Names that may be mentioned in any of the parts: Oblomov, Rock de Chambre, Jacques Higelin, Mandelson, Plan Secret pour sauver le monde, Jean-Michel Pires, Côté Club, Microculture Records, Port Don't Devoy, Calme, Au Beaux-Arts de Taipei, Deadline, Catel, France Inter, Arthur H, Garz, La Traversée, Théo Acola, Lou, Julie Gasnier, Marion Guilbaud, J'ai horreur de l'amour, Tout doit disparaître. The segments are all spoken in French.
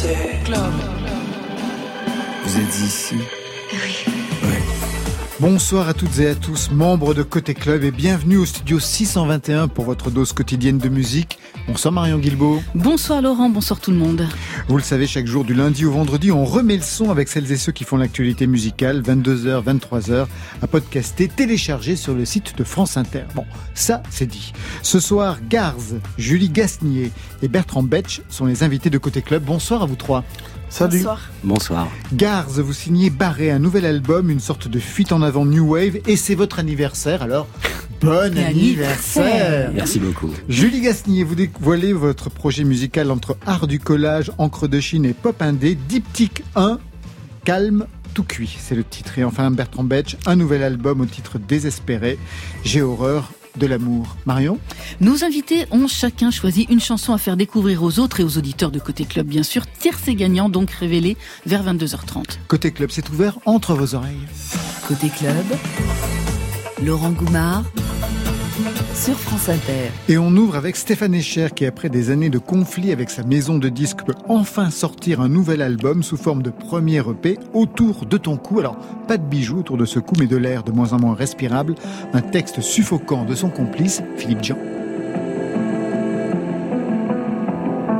Côté Club. Vous êtes ici ? Oui. Bonsoir à toutes et à tous, membres de Côté Club et bienvenue au studio 621 pour votre dose quotidienne de musique. Bonsoir Marion Guilbaud. Bonsoir Laurent, bonsoir tout le monde. Vous le savez, chaque jour du lundi au vendredi, on remet le son avec celles et ceux qui font l'actualité musicale, 22h, 23h, à podcaster, télécharger sur le site de France Inter. Bon, ça c'est dit. Ce soir, Garz, Julie Gasnier et Bertrand Betsch sont les invités de Côté Club. Bonsoir à vous trois. Salut. Bonsoir. Bonsoir. Garz, vous signez Barré, un nouvel album, une sorte de fuite en avant New Wave, et c'est votre anniversaire, alors bon anniversaire. Merci beaucoup. Julie Gasnier, vous dévoilez votre projet musical entre art du collage, encre de Chine et pop indé, Diptyque 1, Calme, Tout Cuit, c'est le titre. Et enfin Bertrand Betsch, un nouvel album au titre désespéré, J'ai horreur de l'amour. Marion ? Nos invités ont chacun choisi une chanson à faire découvrir aux autres et aux auditeurs de Côté Club, bien sûr. Tiercé gagnant, donc révélé vers 22h30. Côté Club, c'est ouvert entre vos oreilles. Côté Club, Laurent Goumard sur France Inter. Et on ouvre avec Stéphane Escher qui, après des années de conflits avec sa maison de disques, peut enfin sortir un nouvel album sous forme de premier EP, Autour de ton cou. Alors, pas de bijoux autour de ce cou, mais de l'air de moins en moins respirable. Un texte suffocant de son complice, Philippe Jean.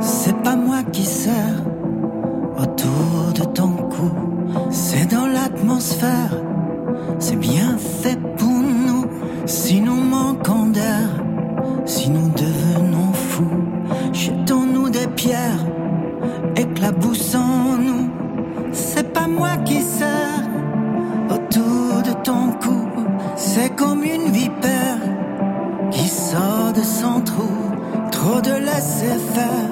C'est pas moi qui serre autour de ton cou. C'est dans l'atmosphère, c'est bien fait pour nous. Si nous manquons d'air, si nous devenons fous, jetons-nous des pierres, éclaboussons-nous. C'est pas moi qui serre autour de ton cou. C'est comme une vipère qui sort de son trou. Trop de laisser faire,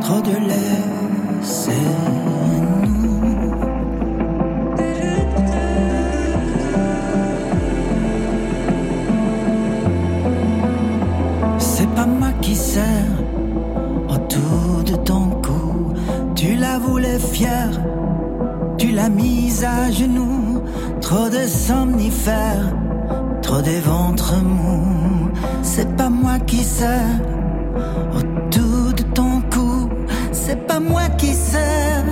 trop de laisser qui serre autour de ton cou. Tu la voulais fière, tu l'as mise à genoux. Trop de somnifères, trop des ventres mous. C'est pas moi qui serre autour de ton cou. C'est pas moi qui serre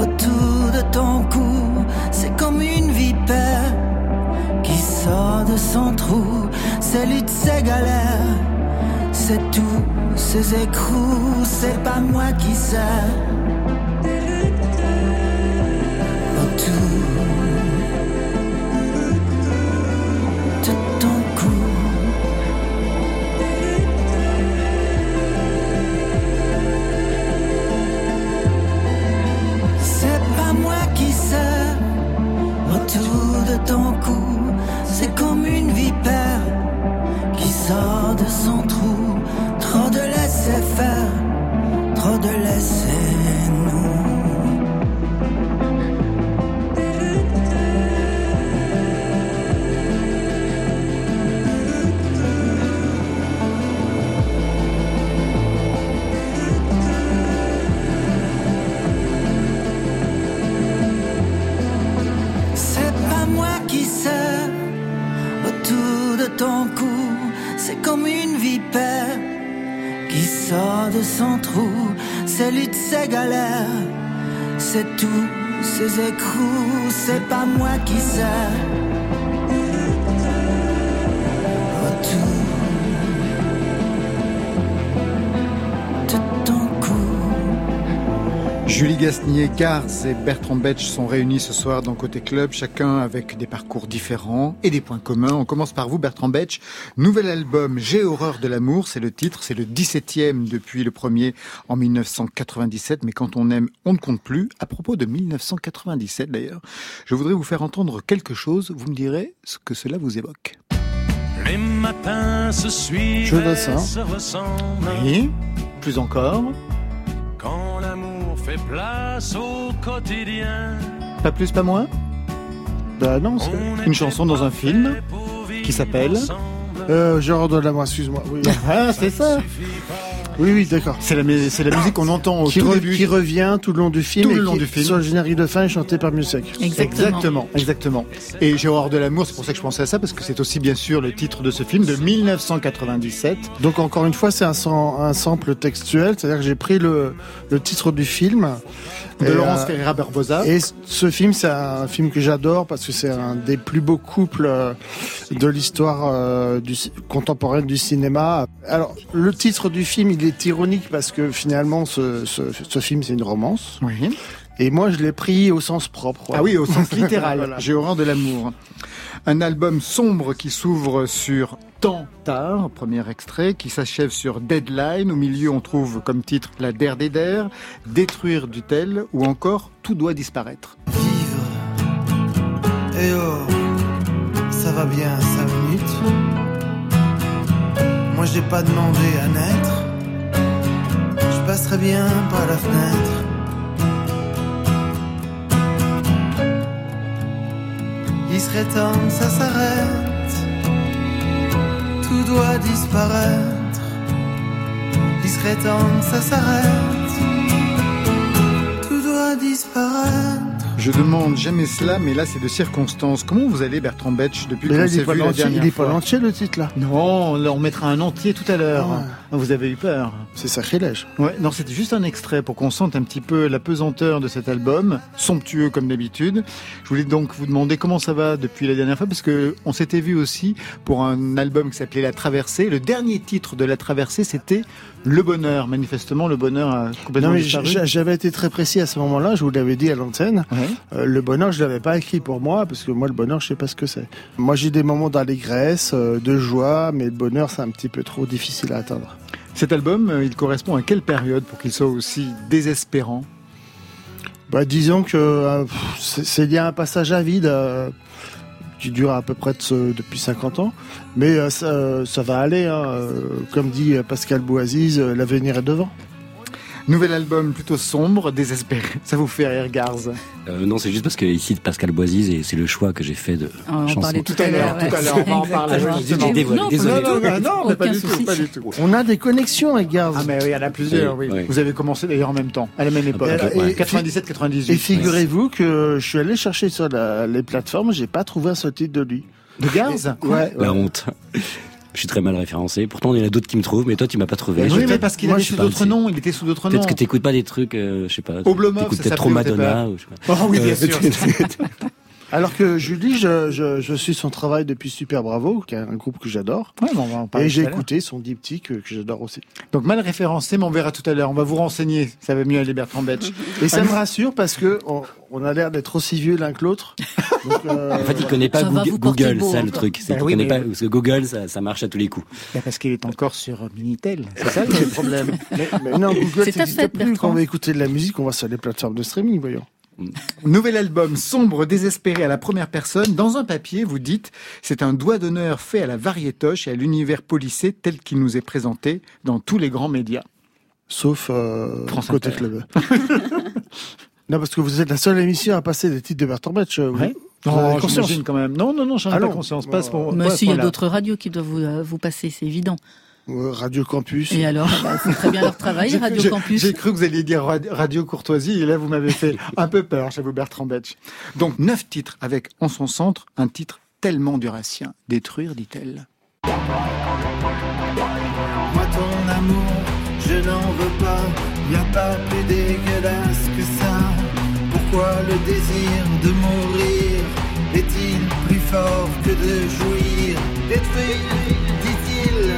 autour de ton cou. C'est comme une vipère qui sort de son trou. C'est lutte, c'est galère, c'est tous ces écrous. C'est pas moi qui serre autour de ton cou. C'est pas moi qui serre autour de ton cou. C'est comme une vipère qui sort de son trou. Trop de laisser faire, trop de laisser nous. C'est pas moi qui serre autour de ton cou. C'est comme une vipère qui sort de son trou. C'est lutte, c'est galère, c'est tous ces écrous. C'est pas moi qui serre. Julie Gasnier, Garz et Bertrand Betsch sont réunis ce soir dans Côté Club, chacun avec des parcours différents et des points communs. On commence par vous, Bertrand Betsch. Nouvel album, J'ai horreur de l'amour, c'est le titre. C'est le 17e depuis le premier en 1997. Mais quand on aime, on ne compte plus. À propos de 1997 d'ailleurs, je voudrais vous faire entendre quelque chose. Vous me direz ce que cela vous évoque. Les matins se suivent et se ressemblent. Oui, plus encore. Quand l'amour fait place au quotidien. Pas plus, pas moins ? Bah non, c'est une chanson dans un film qui s'appelle J'ai horreur de l'amour, excuse-moi. Oui, oui. Ah, c'est ça. Oui, oui, d'accord. C'est la musique qu'on entend au début. Qui revient tout le long du film. Tout le long du film. Sur le générique de fin, est chanté par Musek. Exactement. Exactement. Et J'ai horreur de l'amour, c'est pour ça que je pensais à ça, parce que c'est aussi, bien sûr, le titre de ce film de 1997. Donc, encore une fois, c'est un sample textuel. C'est-à-dire que j'ai pris le titre du film. De Laurence Ferreira Barbosa. Et ce film, c'est un film que j'adore parce que c'est un des plus beaux couples de l'histoire contemporaine du cinéma. Alors, le titre du film, il est ironique parce que finalement, ce film, c'est une romance. Oui. Et moi, je l'ai pris au sens propre. Ouais. Ah oui, au sens littéral. Voilà. J'ai horreur de l'amour. Un album sombre qui s'ouvre sur Tant Tard, premier extrait, qui s'achève sur Deadline. Au milieu, on trouve comme titre La der des der, Détruire du tel ou encore Tout doit disparaître. Vivre. Eh oh, ça va bien, 5 minutes. Moi, j'ai pas demandé à naître. Je passerai bien par la fenêtre. Il serait temps que ça s'arrête. Tout doit disparaître. Il serait temps que ça s'arrête. Tout doit disparaître. Je demande jamais cela, mais là c'est de circonstance. Comment vous allez, Bertrand Betsch, depuis que vous avez vu la dernière fois ? Il n'est pas l'entier, le titre là. Non, là, on mettra un entier tout à l'heure. Oh. Vous avez eu peur. C'est sacrilège. Ouais, non, c'était juste un extrait pour qu'on sente un petit peu la pesanteur de cet album, somptueux comme d'habitude. Je voulais donc vous demander comment ça va depuis la dernière fois, parce que on s'était vu aussi pour un album qui s'appelait La Traversée. Le dernier titre de La Traversée, c'était Le bonheur. Manifestement, le bonheur a complètement disparu. J'avais été très précis à ce moment-là. Je vous l'avais dit à l'antenne. Ouais. Le bonheur, je l'avais pas écrit pour moi, parce que moi, le bonheur, je sais pas ce que c'est. Moi, j'ai des moments d'allégresse, de joie, mais le bonheur, c'est un petit peu trop difficile à atteindre. Cet album, il correspond à quelle période pour qu'il soit aussi désespérant ? Bah, disons que c'est lié à un passage à vide qui dure à peu près depuis 50 ans. Mais ça va aller, hein. Comme dit Pascal Bouaziz, l'avenir est devant. Nouvel album plutôt sombre, désespéré. Ça vous fait rire, Garz ? Non, c'est juste parce qu'il cite Pascal Bouaziz et c'est le choix que j'ai fait de chanson. Tout à l'heure, on va en parler. Désolé. Non, pas du tout. On a des connexions avec Garz. Ah mais oui, il y en a plusieurs, oui. Oui. Vous avez commencé d'ailleurs en même temps, à la même époque, 97-98. Et figurez-vous que je suis allé chercher sur les plateformes, j'ai pas trouvé un seul titre de lui. De Garz ? Ouais. La honte. Je suis très mal référencé. Pourtant, il y en a d'autres qui me trouvent, mais toi, tu m'as pas trouvé. Oui, mais parce qu'il avait sous d'autres noms. Il était sous d'autres noms. Peut-être que t'écoutes pas des trucs, je sais pas. Oblomov, t'écoutes peut-être trop Madonna. Ou je sais pas. Oh oui, bien sûr. Alors que Julie, je suis son travail depuis Super Bravo, qui est un groupe que j'adore. Ouais, on va en parler. Et j'ai écouté son diptyque que j'adore aussi. Donc mal référencé, mais on verra tout à l'heure. On va vous renseigner. Ça va mieux aller, Bertrand Betsch. Et ça me rassure parce que on a l'air d'être aussi vieux l'un que l'autre. Donc, en fait, il connaît pas Google, beau, ça le truc. C'est qu'il connaît pas, parce que Google, ça marche à tous les coups. Bah parce qu'il est encore sur Minitel. C'est ça le problème. Mais non, Google, ça n'existe plus. Quand on va écouter de la musique, on va sur les plateformes de streaming, voyons. Nouvel album sombre, désespéré à la première personne. Dans un papier, vous dites: c'est un doigt d'honneur fait à la variétoche et à l'univers policé tel qu'il nous est présenté dans tous les grands médias. Sauf France Côté Club. Non, parce que vous êtes la seule émission à passer des titres de Bertrand Betsch. Ouais. Non, j'imagine quand même. Non, j'en ai pas conscience. Pas pour, mais s'il y a d'autres radios qui doivent vous passer, c'est évident. Radio Campus. Et alors, c'est très bien leur travail, Radio Campus. J'ai cru que vous alliez dire Radio Courtoisie, et là vous m'avez fait un peu peur, j'avoue, Bertrand Betsch. Donc 9 titres avec en son centre un titre tellement durassien. Détruire, dit-elle. Moi ton amour, je n'en veux pas. Y a pas plus dégueulasse que ça. Pourquoi le désir de mourir est-il plus fort que de jouir? Détruire, dit-il.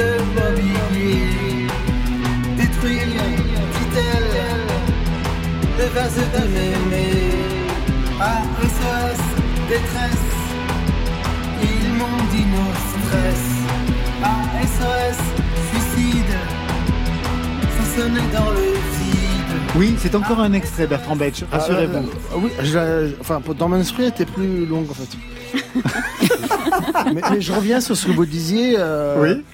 Le mobilier détruit, dit-elle, le vase d'un aimé. À angoisse, détresse, ils m'ont dit non stress. À SOS, suicide, ça sonnait dans le vide. Oui, c'est encore un extrait, Bertrand Betsch, rassurez-vous. Oui, dans mon esprit, elle était plus longue en fait. mais je reviens sur ce que vous disiez. Oui.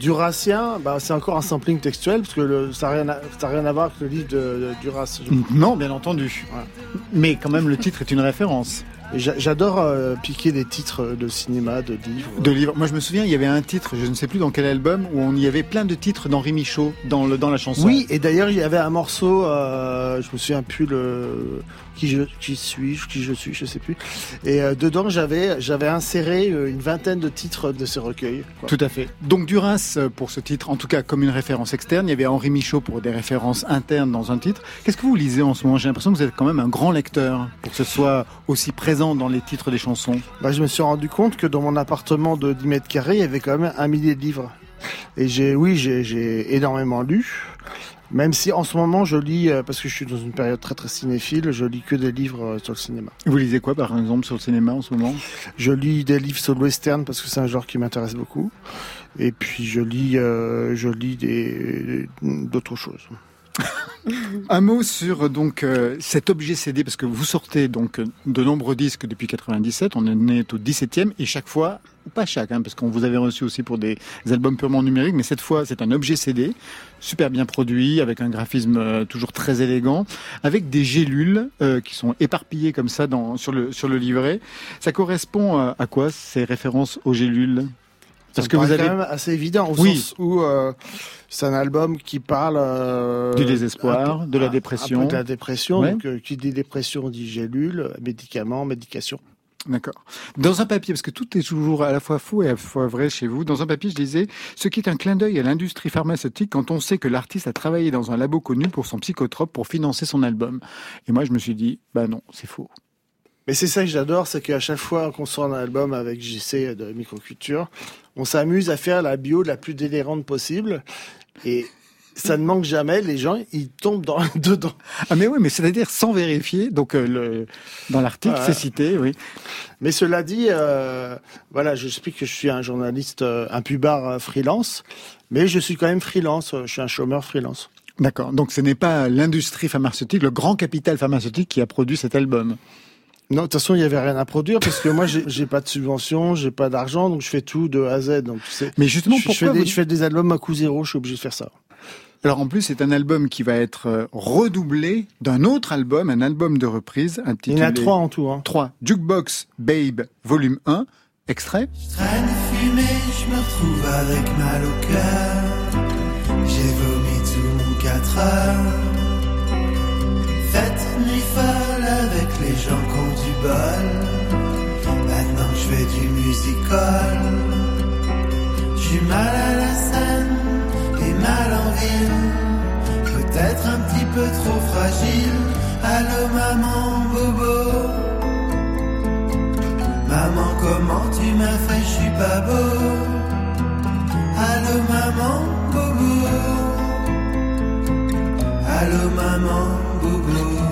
Durassien, c'est encore un sampling textuel parce que ça n'a rien à voir avec le livre de Duras. Non, bien entendu. Ouais. Mais quand même, le titre est une référence. Et j'adore piquer des titres de cinéma, de livres. De livres. Moi, je me souviens, il y avait un titre, je ne sais plus dans quel album, où on y avait plein de titres d'Henri Michaud dans la chanson. Oui, et d'ailleurs, il y avait un morceau, je me souviens plus le qui je suis, je sais plus. Et dedans, j'avais inséré une vingtaine de titres de ce recueil. Quoi. Tout à fait. Donc Duras pour ce titre, en tout cas comme une référence externe. Il y avait Henri Michaud pour des références internes dans un titre. Qu'est-ce que vous lisez en ce moment ? J'ai l'impression que vous êtes quand même un grand lecteur pour que ce soit aussi présent dans les titres des chansons. Bah, je me suis rendu compte que dans mon appartement de 10 mètres carrés, il y avait quand même 1 millier de livres. Et j'ai énormément lu. Même si en ce moment je lis, parce que je suis dans une période très très cinéphile, je lis que des livres sur le cinéma. Vous lisez quoi par exemple sur le cinéma en ce moment ? Je lis des livres sur le western parce que c'est un genre qui m'intéresse beaucoup. Et puis je lis d'autres choses. Un mot sur donc cet objet CD, parce que vous sortez donc de nombreux disques depuis 97, on est au 17e et chaque fois, ou pas chaque, hein, parce qu'on vous avait reçu aussi pour des albums purement numériques, mais cette fois c'est un objet CD, super bien produit, avec un graphisme toujours très élégant, avec des gélules qui sont éparpillées comme ça sur le livret. Ça correspond à quoi ces références aux gélules ? Parce que vous avez quand même assez évident au sens où c'est un album qui parle du désespoir, de la dépression. Un peu de la dépression, ouais. Donc qui dit dépression dit gélule, médicaments, médication. D'accord. Dans un papier, parce que tout est toujours à la fois faux et à la fois vrai chez vous, dans un papier je disais « Ce qui est un clin d'œil à l'industrie pharmaceutique quand on sait que l'artiste a travaillé dans un labo connu pour son psychotrope pour financer son album. » Et moi je me suis dit « Bah non, c'est faux. » Mais c'est ça que j'adore, c'est qu'à chaque fois qu'on sort un album avec JC de Microculture, on s'amuse à faire la bio la plus délirante possible et ça ne manque jamais, les gens ils tombent dedans. Ah mais oui, mais c'est-à-dire sans vérifier, donc dans l'article c'est cité, oui. Mais cela dit, voilà, j'explique que je suis un journaliste, un pubard freelance, mais je suis quand même freelance, je suis un chômeur freelance. D'accord, donc ce n'est pas l'industrie pharmaceutique, le grand capital pharmaceutique qui a produit cet album. Non, de toute façon, il n'y avait rien à produire parce que moi, j'ai pas de subvention, j'ai pas d'argent, donc je fais tout de A à Z. Donc, mais justement, je fais des albums à coût zéro, je suis obligé de faire ça. Alors en plus, c'est un album qui va être redoublé d'un autre album, un album de reprise intitulé... Il y en a 3 en tout. Hein. 3. Jukebox Babe, volume 1, extrait. Je traîne fumée, je me retrouve avec mal au cœur. J'ai vomi tout 4 heures. Faites nuit folle avec les gens qui ont du bol. Maintenant que je fais du musical, je suis mal à la scène et mal en ville. Peut-être un petit peu trop fragile. Allô maman bobo, maman comment tu m'as fait, je suis pas beau. Allô maman bobo, allô maman.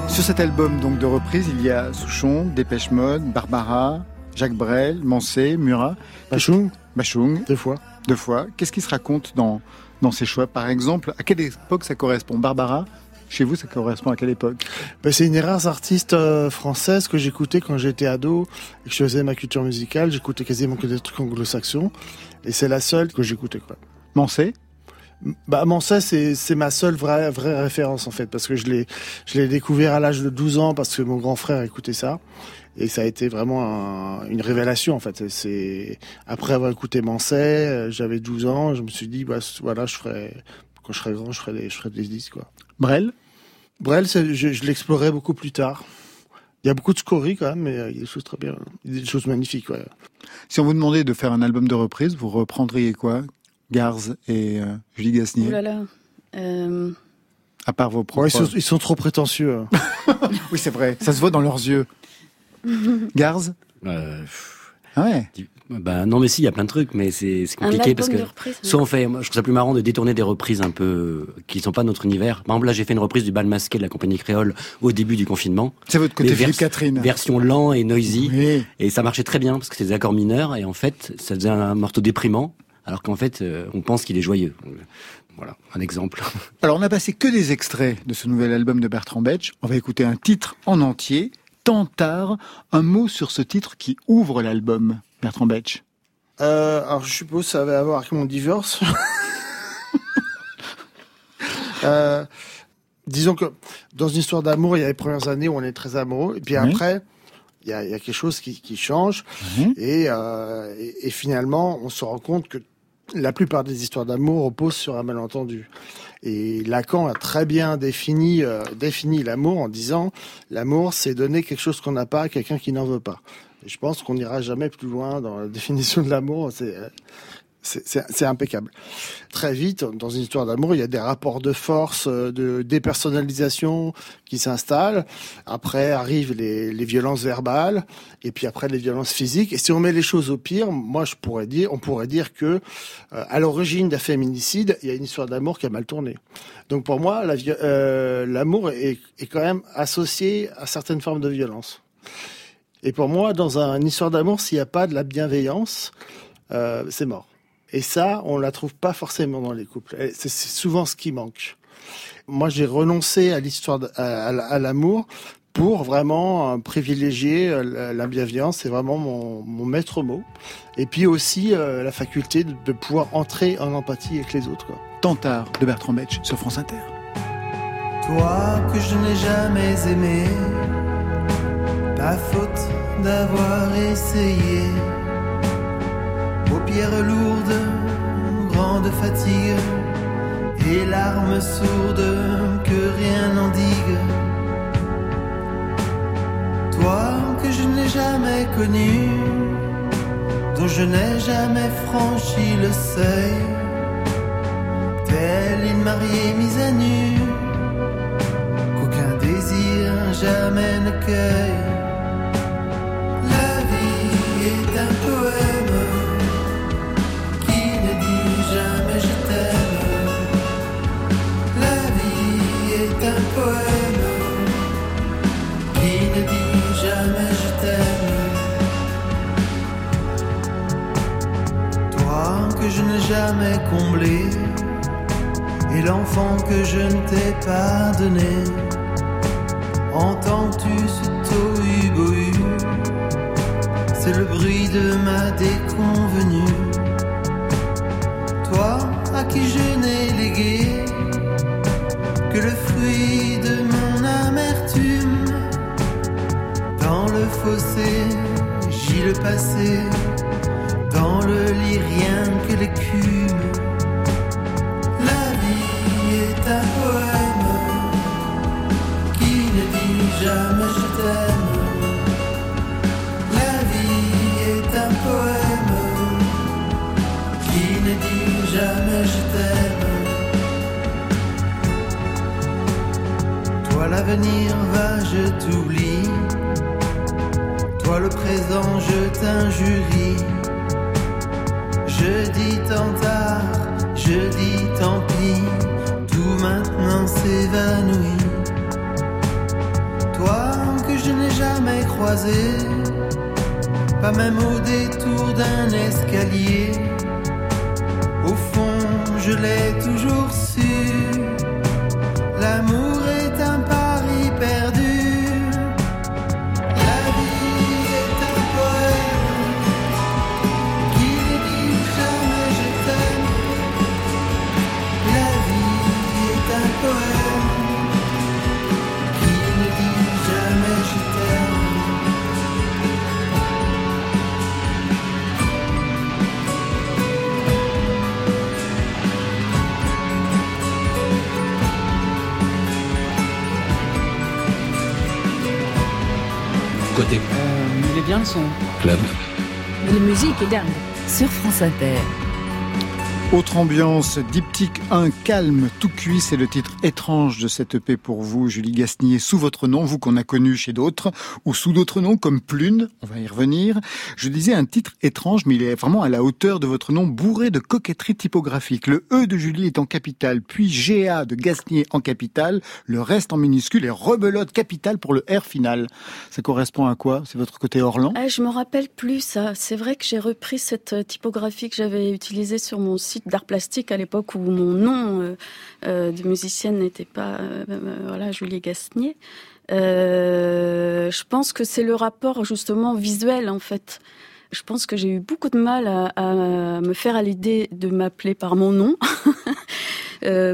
Sur cet album donc de reprise, il y a Souchon, Dépêche Mode, Barbara, Jacques Brel, Mancé, Murat, Bachung, 2 fois. 2 fois. Qu'est-ce qui se raconte dans ces choix ? Par exemple, à quelle époque ça correspond ? Barbara, chez vous, ça correspond à quelle époque ? C'est une des rares artistes françaises que j'écoutais quand j'étais ado et que je faisais ma culture musicale. J'écoutais quasiment que des trucs anglo-saxons et c'est la seule que j'écoutais. Mancé ? Mancé, c'est ma seule vraie référence en fait, parce que je l'ai découvert à l'âge de 12 ans parce que mon grand frère écoutait ça et ça a été vraiment une révélation en fait. C'est après avoir écouté Mancé, j'avais 12 ans, je me suis dit voilà, quand je serai grand, je ferai des disques quoi. Brel, je l'explorais beaucoup plus tard. Il y a beaucoup de scories quand même, mais il y a des choses très bien, des choses magnifiques ouais. Si on vous demandait de faire un album de reprise, vous reprendriez quoi ? Garz et Julie Gasnier. À part vos propres... Ils sont trop prétentieux. Hein. Oui, c'est vrai. Ça se voit dans leurs yeux. Garz ouais. Bah, non, mais si, il y a plein de trucs, mais c'est compliqué parce que... Reprise, soit on fait... Moi, je trouve ça plus marrant de détourner des reprises un peu... qui sont pas notre univers. Par exemple, là, j'ai fait une reprise du Bal Masqué de la Compagnie Créole au début du confinement. C'est votre côté Philippe Catherine. Version lent et noisy. Oui. Et ça marchait très bien parce que c'était des accords mineurs et en fait, ça faisait un morceau déprimant. Alors qu'en fait, on pense qu'il est joyeux. Voilà, un exemple. Alors, on n'a passé que des extraits de ce nouvel album de Bertrand Betsch. On va écouter un titre en entier, Tant Tard. Un mot sur ce titre qui ouvre l'album, Bertrand Betsch. Alors, je suppose que ça avait à voir avec mon divorce. Disons que dans une histoire d'amour, il y a les premières années où on est très amoureux. Et puis après, il y a quelque chose qui change. Mmh. Et finalement, on se rend compte que la plupart des histoires d'amour reposent sur un malentendu. Et Lacan a très bien défini l'amour en disant « L'amour, c'est donner quelque chose qu'on n'a pas à quelqu'un qui n'en veut pas ». Et je pense qu'on n'ira jamais plus loin dans la définition de l'amour. C'est impeccable. Très vite, dans une histoire d'amour, il y a des rapports de force, de dépersonnalisation qui s'installent. Après arrivent les violences verbales, et puis après les violences physiques. Et si on met les choses au pire, moi on pourrait dire que à l'origine d'un féminicide, il y a une histoire d'amour qui a mal tourné. Donc pour moi, l'amour est quand même associé à certaines formes de violence. Et pour moi, dans une histoire d'amour, s'il n'y a pas de la bienveillance, c'est mort. Et ça, on la trouve pas forcément dans les couples. C'est souvent ce qui manque. Moi, j'ai renoncé à l'histoire, à l'amour, pour vraiment privilégier la bienveillance. C'est vraiment mon maître mot. Et puis aussi la faculté de pouvoir entrer en empathie avec les autres. Tant Tard de Bertrand Betsch sur France Inter. Toi que je n'ai jamais aimé, pas faute d'avoir essayé. Paupières lourdes, grande fatigue, et larmes sourdes que rien n'endigue. Toi que je n'ai jamais connu, dont je n'ai jamais franchi le seuil, telle une mariée mise à nu, qu'aucun désir jamais ne cueille. La vie est un poème qui ne dit jamais je t'aime. La vie est un poème qui ne dit jamais je t'aime. Toi que je n'ai jamais comblé, et l'enfant que je ne t'ai pas donné, entends-tu ce tohu-bohu? C'est le bruit de ma déconvenue. Toi à qui je n'ai légué que le fruit de mon amertume. Dans le fossé, j'y le passé. Dans le lit, rien que l'écume. La vie est un poème qui ne dit jamais je t'aime. Jamais je t'aime. Toi l'avenir va, je t'oublie. Toi le présent, je t'injurie. Je dis tant tard, je dis tant pis. Tout maintenant s'évanouit. Toi que je n'ai jamais croisé, pas même au détour d'un escalier. Au fond, je l'ai toujours su, l'amour est un pari perdu. La vie est un poème qui ne dit jamais je t'aime. La vie est un poème qui ne dit jamais je t'aime. Il est bien le son. Club. La musique est dingue. Sur France Inter. Autre ambiance, Diptyque 1, Calme, Tout Cuit, c'est le titre étrange de cette EP pour vous, Julie Gasnier, sous votre nom, vous qu'on a connu chez d'autres, ou sous d'autres noms, comme Plune, on va y revenir. Je disais un titre étrange, mais il est vraiment à la hauteur de votre nom, bourré de coquetterie typographique. Le E de Julie est en capitale, puis GA de Gasnier en capitale, le reste en minuscule et rebelote capitale pour le R final. Ça correspond à quoi? C'est votre côté Orlan? Je me rappelle plus ça. C'est vrai que j'ai repris cette typographie que j'avais utilisée sur mon site d'art plastique à l'époque où mon nom de musicienne n'était pas Julie Gasnier. Je pense que c'est le rapport justement visuel en fait. Je pense que j'ai eu beaucoup de mal à me faire à l'idée de m'appeler par mon nom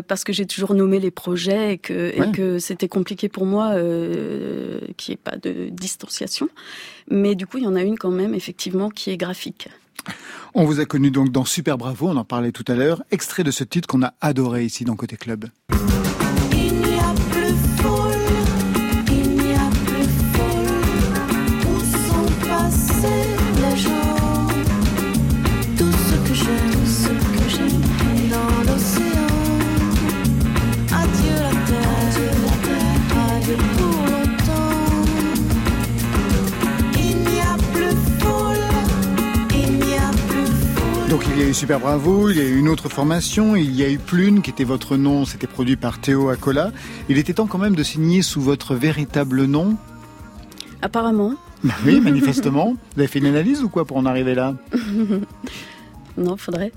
parce que j'ai toujours nommé les projets et que c'était compliqué pour moi qu'il n'y ait pas de distanciation. Mais du coup, il y en a une quand même, effectivement, qui est graphique. On vous a connu donc dans Super Bravo, on en parlait tout à l'heure. Extrait de ce titre qu'on a adoré ici dans Côté Club. Donc il y a eu Super Bravo, il y a eu une autre formation, il y a eu Plune qui était votre nom, c'était produit par Théo Acola. Il était temps quand même de signer sous votre véritable nom ? Apparemment. Bah oui, manifestement. Vous avez fait une analyse ou quoi pour en arriver là ? Non, faudrait.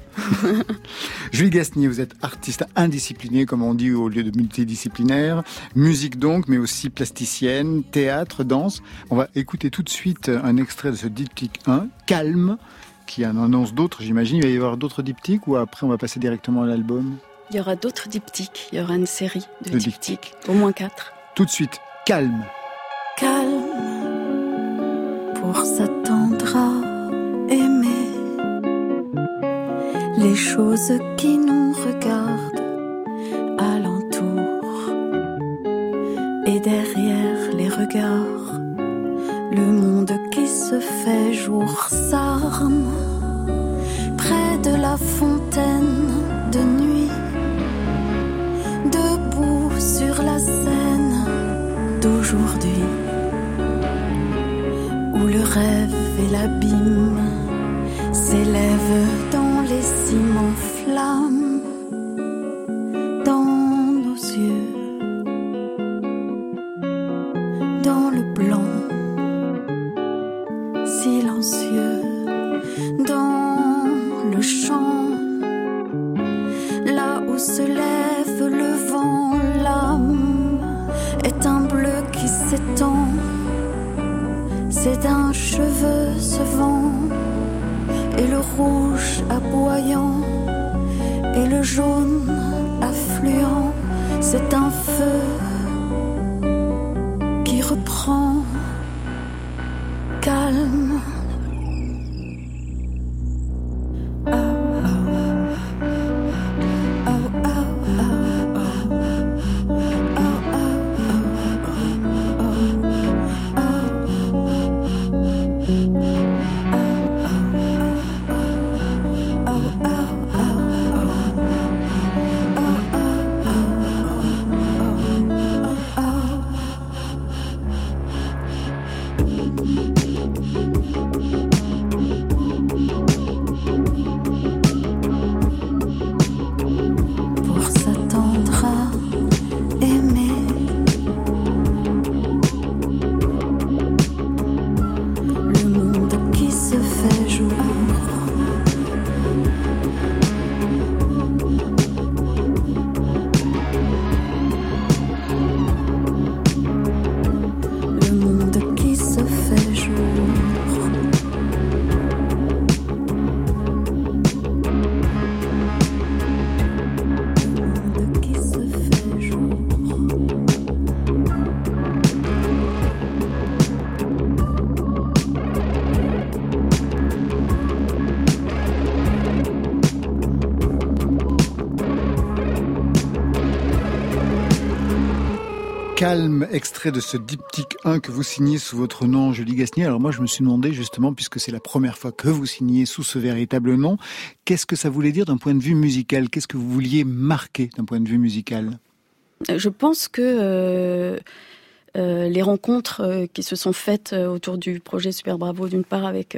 Julie Gasnier, vous êtes artiste indisciplinée, comme on dit, au lieu de multidisciplinaire. Musique donc, mais aussi plasticienne, théâtre, danse. On va écouter tout de suite un extrait de ce Diptyque 1, Calme, qui en annonce d'autres, j'imagine. Il va y avoir d'autres diptyques ou après on va passer directement à l'album ? Il y aura d'autres diptyques, il y aura une série de diptyques, au moins 4. Tout de suite, Calme. Calme pour s'attendre à aimer les choses qui nous regardent alentour et derrière les regards, le monde qui se fait jour s'arme près de la fontaine de nuit, debout sur la scène d'aujourd'hui où le rêve et l'abîme s'élèvent dans les cimes en flammes dans nos yeux, dans le blanc silencieux, dans le champ, là où se lève le vent, l'âme est un bleu qui s'étend, c'est d'un cheveu ce vent, et le rouge aboyant, et le jaune affluent, c'est un feu qui reprend. Calme. Calme, extrait de ce Diptyque 1 que vous signez sous votre nom, Julie Gasnier. Alors moi, je me suis demandé justement, puisque c'est la première fois que vous signez sous ce véritable nom, qu'est-ce que ça voulait dire d'un point de vue musical ? Qu'est-ce que vous vouliez marquer d'un point de vue musical ? Je pense que les rencontres qui se sont faites autour du projet Super Bravo, d'une part avec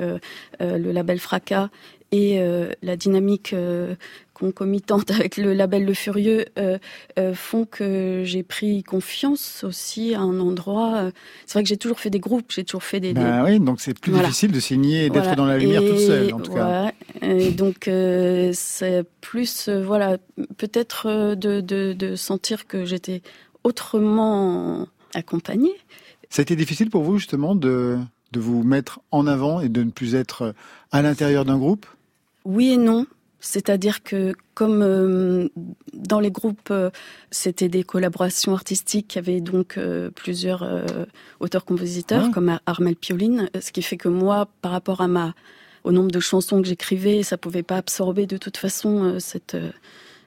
le label Fracas et la dynamique concomitante avec le label Le Furieux font que j'ai pris confiance aussi à un endroit. C'est vrai que j'ai toujours fait des groupes, j'ai toujours fait des... Ben oui, donc c'est plus difficile de signer et d'être dans la lumière toute seule, en tout cas. Et donc c'est plus, peut-être de sentir que j'étais autrement accompagnée. Ça a été difficile pour vous justement de vous mettre en avant et de ne plus être à l'intérieur d'un groupe ? Oui et non. C'est-à-dire que comme dans les groupes, c'était des collaborations artistiques qui avaient donc plusieurs auteurs-compositeurs, comme Armel Pioline, ce qui fait que moi, par rapport à au nombre de chansons que j'écrivais, ça pouvait pas absorber de toute façon cette...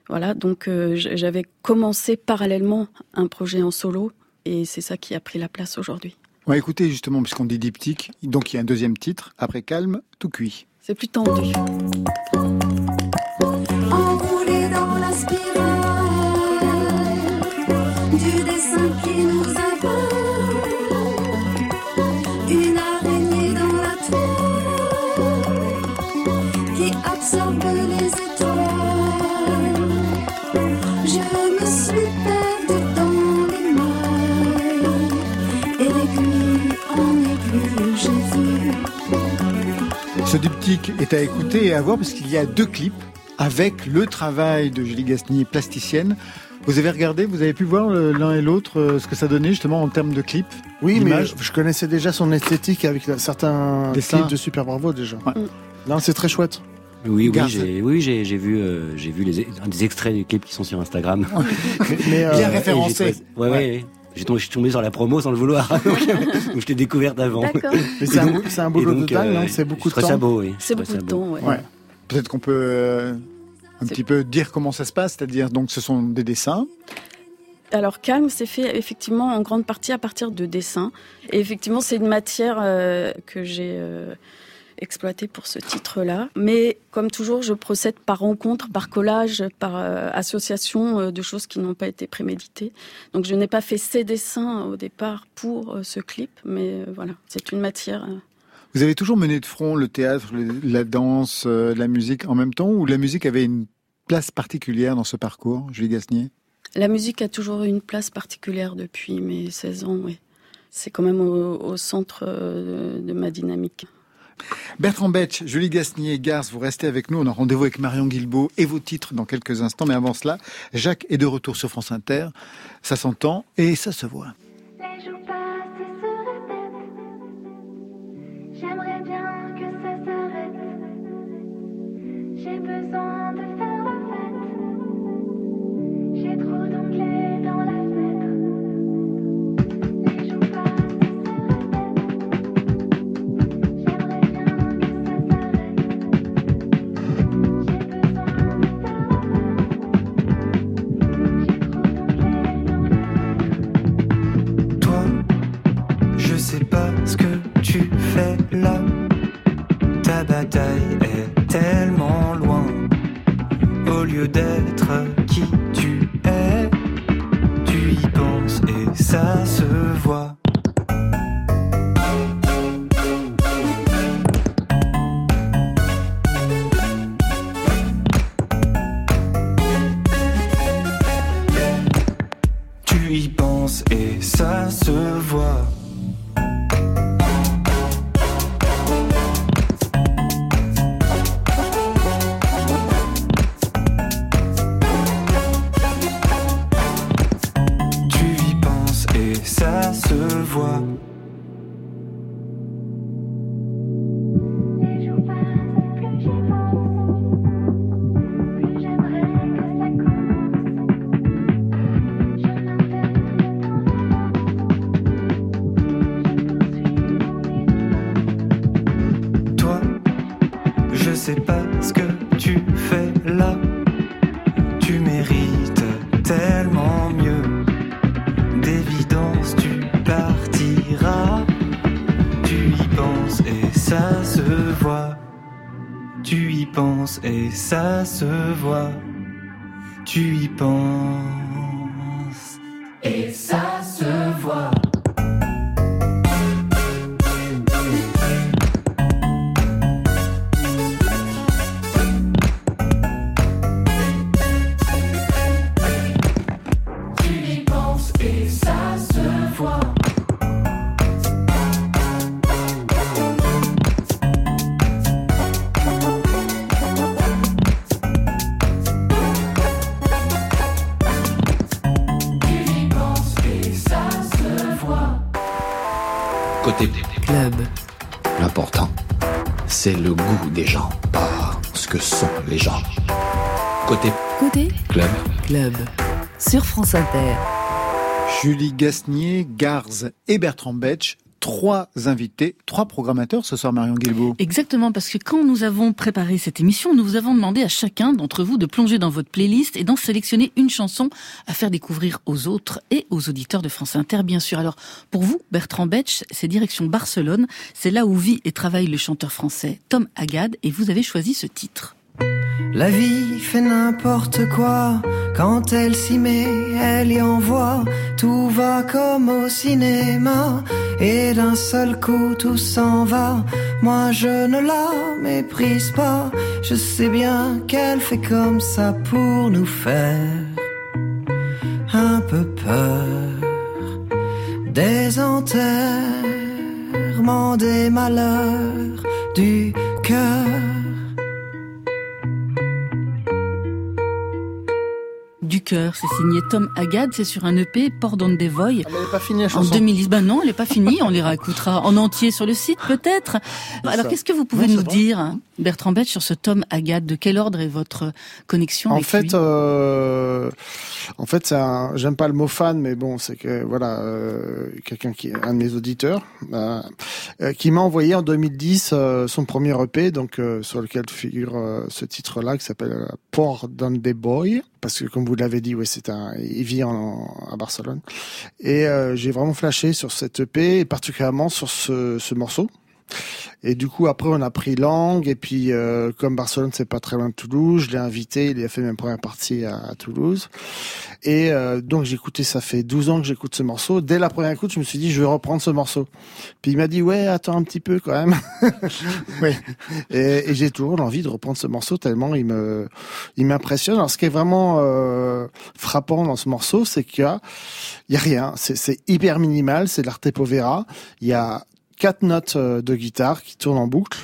Voilà, donc j'avais commencé parallèlement un projet en solo et c'est ça qui a pris la place aujourd'hui. On va écouter justement, puisqu'on dit diptyque, donc il y a un deuxième titre, après Calme, Tout Cuit. C'est plus tendu. Enroulé dans la spirale du dessin qui nous avale, une araignée dans la toile qui absorbe les étoiles. Je me suis perdue dans les mailles et d'aiguille en aiguille j'ai vu. Ce diptyque est à écouter et à voir parce qu'il y a deux clips. Avec le travail de Julie Gasnier, plasticienne, vous avez regardé, vous avez pu voir l'un et l'autre ce que ça donnait justement en termes de clips. Oui, d'images. Mais je connaissais déjà son esthétique avec certains clips de Super Bravo déjà. Ouais. Là, c'est très chouette. J'ai vu des extraits des clips qui sont sur Instagram. Mais bien référencés. Ouais. Je suis tombé sur la promo sans le vouloir, donc je l'ai découverte avant. D'accord. Mais c'est un boulot total, c'est beaucoup de temps. C'est très beau, oui. C'est beaucoup de temps, oui. Peut-être qu'on peut petit peu dire comment ça se passe, c'est-à-dire donc ce sont des dessins. Alors Calme, c'est fait effectivement en grande partie à partir de dessins. Et effectivement, c'est une matière que j'ai exploitée pour ce titre-là. Mais comme toujours, je procède par rencontre, par collage, par association de choses qui n'ont pas été préméditées. Donc je n'ai pas fait ces dessins au départ pour ce clip, mais voilà, c'est une matière... Vous avez toujours mené de front le théâtre, la danse, la musique en même temps, ou la musique avait une place particulière dans ce parcours, Julie Gasnier ? La musique a toujours eu une place particulière depuis mes 16 ans, oui. C'est quand même au centre de ma dynamique. Bertrand Betsch, Julie Gasnier, Garz, vous restez avec nous. On a rendez-vous avec Marion Guilbaud et vos titres dans quelques instants. Mais avant cela, Jacques est de retour sur France Inter. Ça s'entend et ça se voit. Et ça se voit, tu y penses, et ça se voit. Tu y penses, et ça se voit. Côté Club. L'important, c'est le goût des gens, pas ce que sont les gens. Côté Club. Sur France Inter. Julie Gasnier, Garz et Bertrand Betsch. 3 invités, 3 programmateurs ce soir, Marion Guilbaud. Exactement, parce que quand nous avons préparé cette émission, nous vous avons demandé à chacun d'entre vous de plonger dans votre playlist et d'en sélectionner une chanson à faire découvrir aux autres et aux auditeurs de France Inter, bien sûr. Alors, pour vous, Bertrand Betsch, c'est direction Barcelone. C'est là où vit et travaille le chanteur français Tom Hagade et vous avez choisi ce titre. La vie fait n'importe quoi, quand elle s'y met, elle y envoie. Tout va comme au cinéma, et d'un seul coup tout s'en va. Moi je ne la méprise pas, je sais bien qu'elle fait comme ça pour nous faire un peu peur. Des enterrements, des malheurs du cœur. Du cœur, c'est signé Tom Hagade, c'est sur un EP, Port Don't Devoy. Elle n'est pas finie la chanson. En 2010, ben non, elle n'est pas finie, on les réécoutera en entier sur le site peut-être. Alors qu'est-ce que vous pouvez nous dire, Bertrand Betsch, sur ce Tom Hagade? De quel ordre est votre connexion avec lui ? En fait, j'aime pas le mot fan, mais bon, c'est que voilà, quelqu'un qui est un de mes auditeurs, qui m'a envoyé en 2010 son premier EP, donc sur lequel figure ce titre-là qui s'appelle Port Don't Devoy. Parce que comme vous l'avez dit, ouais, il vit à Barcelone. Et j'ai vraiment flashé sur cette EP et particulièrement sur ce morceau. Et du coup, après, on a pris langue. Et puis, comme Barcelone, c'est pas très loin de Toulouse, je l'ai invité. Il a fait ma première partie à Toulouse. Et donc, ça fait 12 ans que j'écoute ce morceau. Dès la première écoute, je me suis dit, je vais reprendre ce morceau. Puis, il m'a dit, ouais, attends un petit peu quand même. Oui. Et j'ai toujours l'envie de reprendre ce morceau tellement il m'impressionne. Alors, ce qui est vraiment frappant dans ce morceau, c'est qu'il y a rien. C'est hyper minimal. C'est de l'arte povera. Il y a 4 notes de guitare qui tournent en boucle.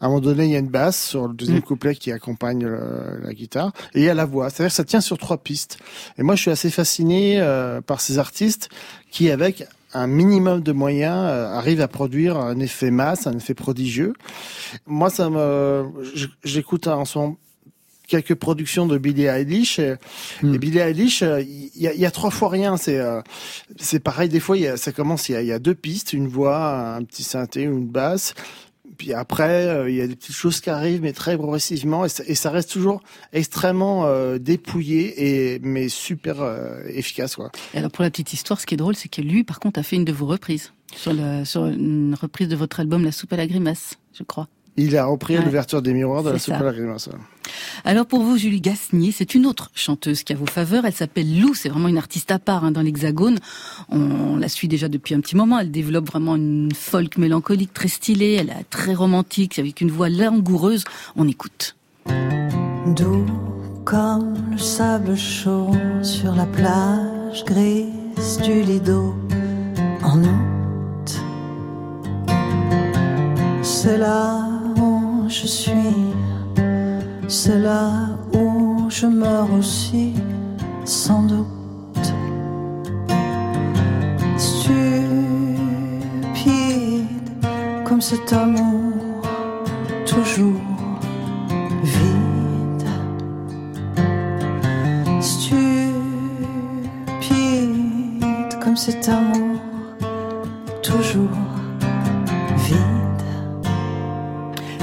À un moment donné, il y a une basse sur le deuxième couplet qui accompagne la guitare. Et il y a la voix. C'est-à-dire que ça tient sur 3 pistes. Et moi, je suis assez fasciné par ces artistes qui, avec un minimum de moyens, arrivent à produire un effet masse, un effet prodigieux. Moi, j'écoute en ce moment quelques productions de Billie Eilish et Billie Eilish, il y a 3 fois rien, c'est pareil. Des fois ça commence, il y a 2 pistes, une voix, un petit synthé ou une basse, puis après il y a des petites choses qui arrivent mais très progressivement et ça reste toujours extrêmement dépouillé mais super efficace quoi. Et alors pour la petite histoire, ce qui est drôle, c'est que lui par contre a fait une de vos reprises sur une reprise de votre album La soupe à la grimace, je crois. Il a repris l'ouverture des miroirs de La soupe à la grimace. Alors pour vous, Julie Gasnier, c'est une autre chanteuse qui a vos faveurs. Elle s'appelle Lou, c'est vraiment une artiste à part dans l'Hexagone. On la suit déjà depuis un petit moment. Elle développe vraiment une folk mélancolique très stylée. Elle est très romantique, avec une voix langoureuse. On écoute. Doux comme le sable chaud sur la plage grise du Lido en août. C'est là où je suis, c'est là où je meurs aussi, sans doute. Stupide comme cet amour, toujours vide. Stupide comme cet amour, toujours.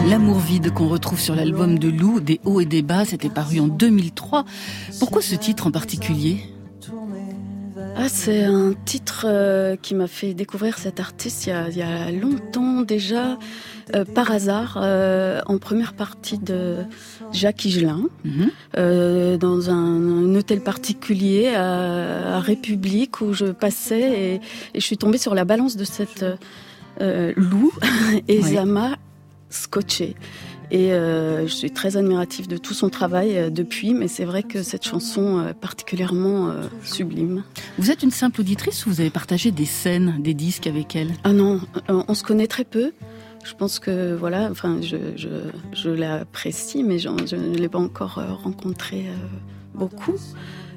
L'amour vide qu'on retrouve sur l'album de Lou, Des hauts et des bas, c'était paru en 2003. Pourquoi ce titre en particulier ? C'est un titre qui m'a fait découvrir cet artiste il y a longtemps déjà, par hasard, en première partie de Jacques Higelin, dans un hôtel particulier à République où je passais et je suis tombée sur la balance de cette Lou et Zama. Scotché. Et je suis très admirative de tout son travail depuis, mais c'est vrai que cette chanson est particulièrement sublime. Vous êtes une simple auditrice ou vous avez partagé des scènes, des disques avec elle ? Ah non, on se connaît très peu. Je pense que voilà, enfin, je l'apprécie, mais je ne l'ai pas encore rencontrée beaucoup.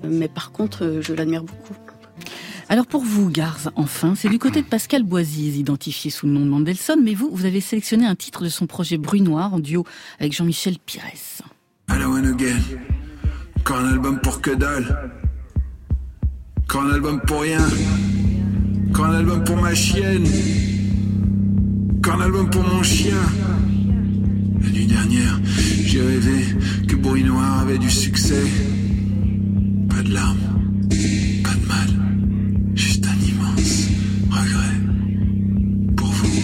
Mais par contre, je l'admire beaucoup. Alors pour vous, Garz, enfin, c'est du côté de Pascal Bouaziz, identifié sous le nom de Mandelson, mais vous avez sélectionné un titre de son projet Bruit Noir en duo avec Jean-Michel Pires. I don't wanna get Quand un album pour que dalle, quand un album pour rien, quand un album pour ma chienne, quand un album pour mon chien. La nuit dernière, j'ai rêvé que Bruit Noir avait du succès. Pas de larmes, pas de mal, juste un immense regret. Pour vous,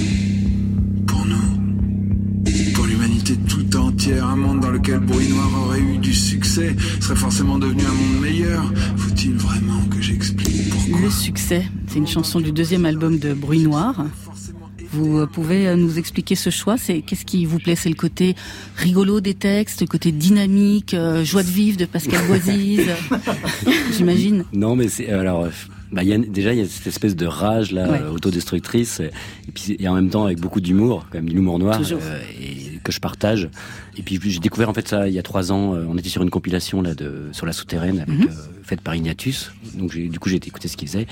pour nous, pour l'humanité toute entière. Un monde dans lequel Bruit Noir aurait eu du succès serait forcément devenu un monde meilleur. Faut-il vraiment que j'explique pourquoi ? Le succès, c'est une chanson du deuxième album de Bruit Noir. Vous pouvez nous expliquer ce choix ? Qu'est-ce qui vous plaît ? C'est le côté rigolo des textes, le côté dynamique, joie de vivre de Pascal Bouaziz, j'imagine. Non, mais c'est alors. Il y a cette espèce de rage là, ouais, autodestructrice, et puis et en même temps avec beaucoup d'humour, quand même de l'humour noir, et que je partage. Et puis j'ai découvert en fait ça il y a 3 ans. On était sur une compilation là sur la souterraine, avec, faite par Ignatius. Donc j'ai écouté ce qu'il faisait.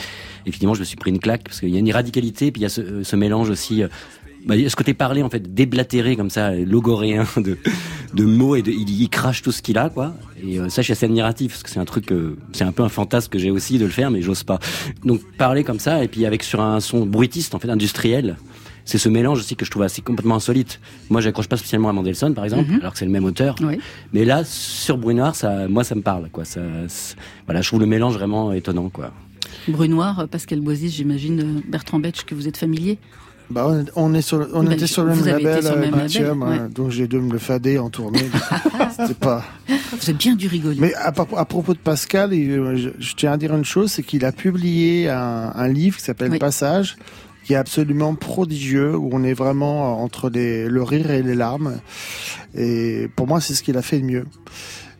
Et finalement je me suis pris une claque parce qu'il y a une radicalité, puis il y a ce mélange aussi. Ce côté parlé en fait, déblatéré comme ça, logoréen de mots, et il crache tout ce qu'il a, quoi. Et ça, je suis assez admiratif parce que c'est un truc, c'est un peu un fantasme que j'ai aussi de le faire, mais j'ose pas. Donc parler comme ça, et puis avec sur un son bruitiste en fait, industriel. C'est ce mélange aussi que je trouve assez complètement insolite. Moi, j'accroche pas spécialement à Mandelson, par exemple, alors que c'est le même auteur. Oui. Mais là, sur Bruit Noir, ça me parle, quoi. Je trouve le mélange vraiment étonnant, quoi. Bruit Noir, Pascal Bouaziz, j'imagine, Bertrand Betsch, que vous êtes familier. On était sur le même label avec Mathieu, donc j'ai dû me le fader en tournée. C'était pas. Vous êtes bien du rigolo. Mais à propos de Pascal, je tiens à dire une chose, c'est qu'il a publié un livre qui s'appelle Passage, qui est absolument prodigieux, où on est vraiment entre le rire et les larmes. Et pour moi, c'est ce qu'il a fait de mieux.